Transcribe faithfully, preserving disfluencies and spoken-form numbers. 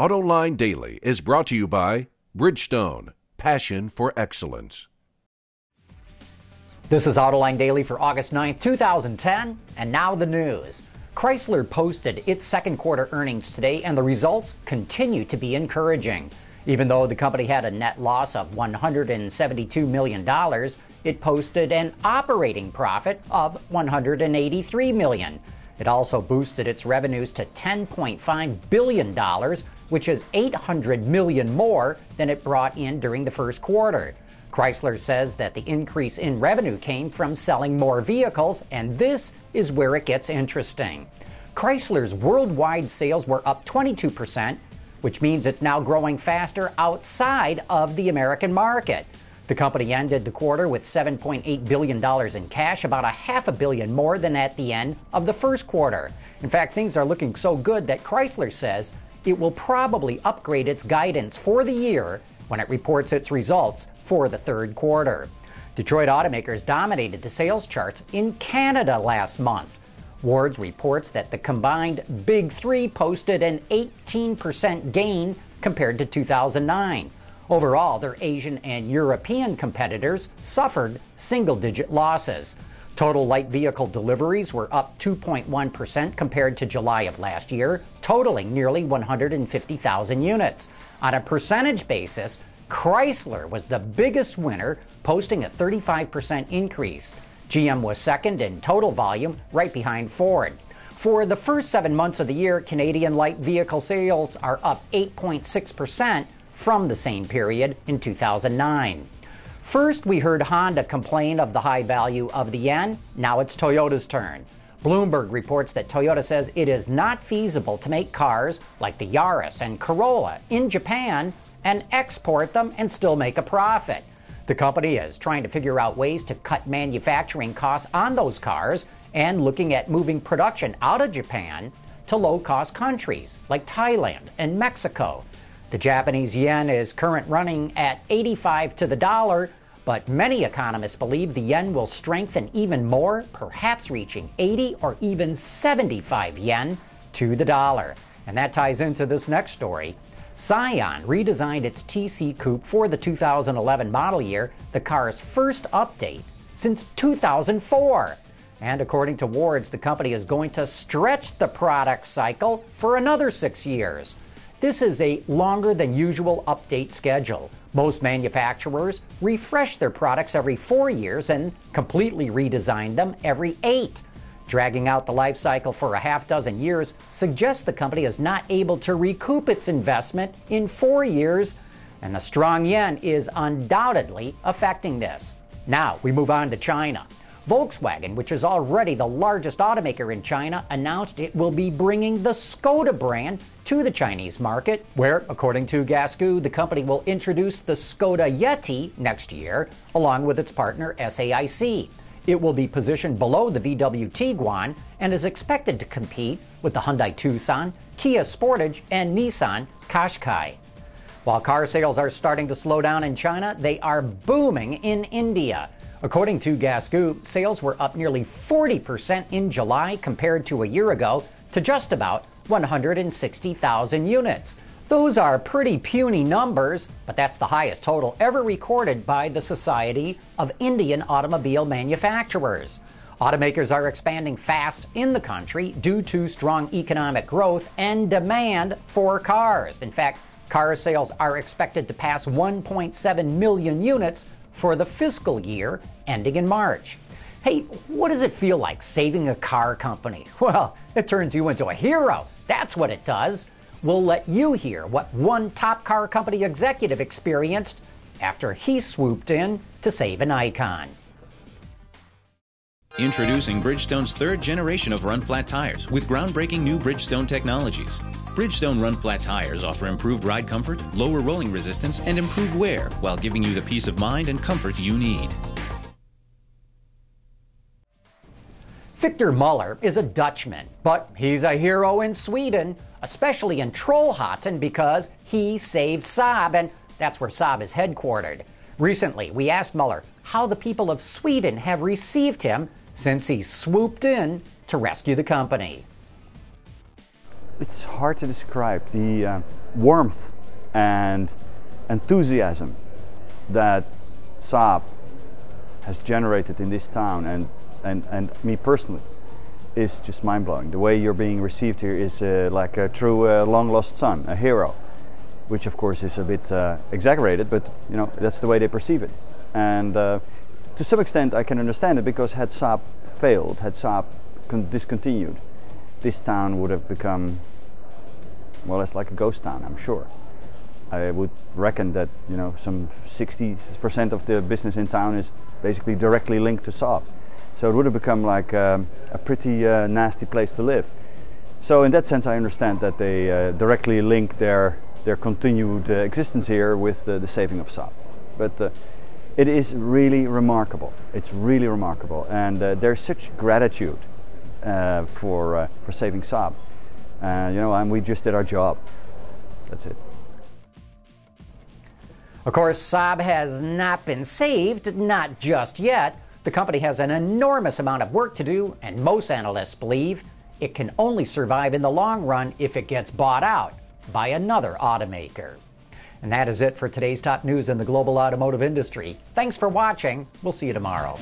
AutoLine Daily is brought to you by Bridgestone, passion for excellence. This is AutoLine Daily for August ninth, two thousand ten, and now the news. Chrysler posted its second quarter earnings today, and the results continue to be encouraging. Even though the company had a net loss of one hundred seventy-two million dollars, it posted an operating profit of one hundred eighty-three million dollars. It also boosted its revenues to ten point five billion dollars, which is eight hundred million dollars more than it brought in during the first quarter. Chrysler says that the increase in revenue came from selling more vehicles, and this is where it gets interesting. Chrysler's worldwide sales were up twenty-two percent, which means it's now growing faster outside of the American market. The company ended the quarter with seven point eight billion dollars in cash, about a half a billion more than at the end of the first quarter. In fact, things are looking so good that Chrysler says it will probably upgrade its guidance for the year when it reports its results for the third quarter. Detroit automakers dominated the sales charts in Canada last month. Ward's reports that the combined Big Three posted an eighteen percent gain compared to two thousand nine. Overall, their Asian and European competitors suffered single-digit losses. Total light vehicle deliveries were up two point one percent compared to July of last year, totaling nearly one hundred fifty thousand units. On a percentage basis, Chrysler was the biggest winner, posting a thirty-five percent increase. G M was second in total volume, right behind Ford. For the first seven months of the year, Canadian light vehicle sales are up eight point six percent from the same period in two thousand nine. First, we heard Honda complain of the high value of the yen. Now it's Toyota's turn. Bloomberg reports that Toyota says it is not feasible to make cars like the Yaris and Corolla in Japan and export them and still make a profit. The company is trying to figure out ways to cut manufacturing costs on those cars and looking at moving production out of Japan to low-cost countries like Thailand and Mexico. The Japanese yen is currently running at eighty-five to the dollar, but many economists believe the yen will strengthen even more, perhaps reaching eighty or even seventy-five yen to the dollar. And that ties into this next story. Scion redesigned its T C Coupe for the two thousand eleven model year, the car's first update since two thousand four. And according to Ward's, the company is going to stretch the product cycle for another six years. This is a longer than usual update schedule. Most manufacturers refresh their products every four years and completely redesign them every eight. Dragging out the life cycle for a half dozen years suggests the company is not able to recoup its investment in four years, and the strong yen is undoubtedly affecting this. Now we move on to China. Volkswagen, which is already the largest automaker in China, announced it will be bringing the Skoda brand to the Chinese market, where, according to Gascoop, the company will introduce the Skoda Yeti next year, along with its partner S A I C. It will be positioned below the V W Tiguan and is expected to compete with the Hyundai Tucson, Kia Sportage, and Nissan Qashqai. While car sales are starting to slow down in China, they are booming in India. According to Gascoop, sales were up nearly forty percent in July compared to a year ago to just about one hundred sixty thousand units. Those are pretty puny numbers, but that's the highest total ever recorded by the Society of Indian Automobile Manufacturers. Automakers are expanding fast in the country due to strong economic growth and demand for cars. In fact, car sales are expected to pass one point seven million units for the fiscal year ending in March. Hey, what does it feel like saving a car company? Well, it turns you into a hero. That's what it does. We'll let you hear what one top car company executive experienced after he swooped in to save an icon. Introducing Bridgestone's third generation of run-flat tires with groundbreaking new Bridgestone technologies. Bridgestone run-flat tires offer improved ride comfort, lower rolling resistance, and improved wear while giving you the peace of mind and comfort you need. Victor Muller is a Dutchman, but he's a hero in Sweden, especially in Trollhättan, because he saved Saab, and that's where Saab is headquartered. Recently, we asked Muller how the people of Sweden have received him since he swooped in to rescue the company. it's hard to describe the uh, warmth and enthusiasm that Saab has generated in this town, and and and me personally, is just mind-blowing. The way you're being received here is uh, like a true uh, long-lost son, a hero, which of course is a bit uh, exaggerated, but you know, that's the way they perceive it. And uh, to some extent I can understand it, because had Saab failed, had Saab discontinued, this town would have become, well, it's like a ghost town, I'm sure. I would reckon that, you know, some sixty percent of the business in town is basically directly linked to Saab. So it would have become like um, a pretty uh, nasty place to live. So in that sense I understand that they uh, directly link their their continued uh, existence here with uh, the saving of Saab. But uh, it is really remarkable. It's really remarkable. And uh, there's such gratitude uh, for, uh, for saving Saab. Uh, you know, and we just did our job. That's it. Of course, Saab has not been saved, not just yet. The company has an enormous amount of work to do, and most analysts believe it can only survive in the long run if it gets bought out by another automaker. And that is it for today's top news in the global automotive industry. Thanks for watching. We'll see you tomorrow.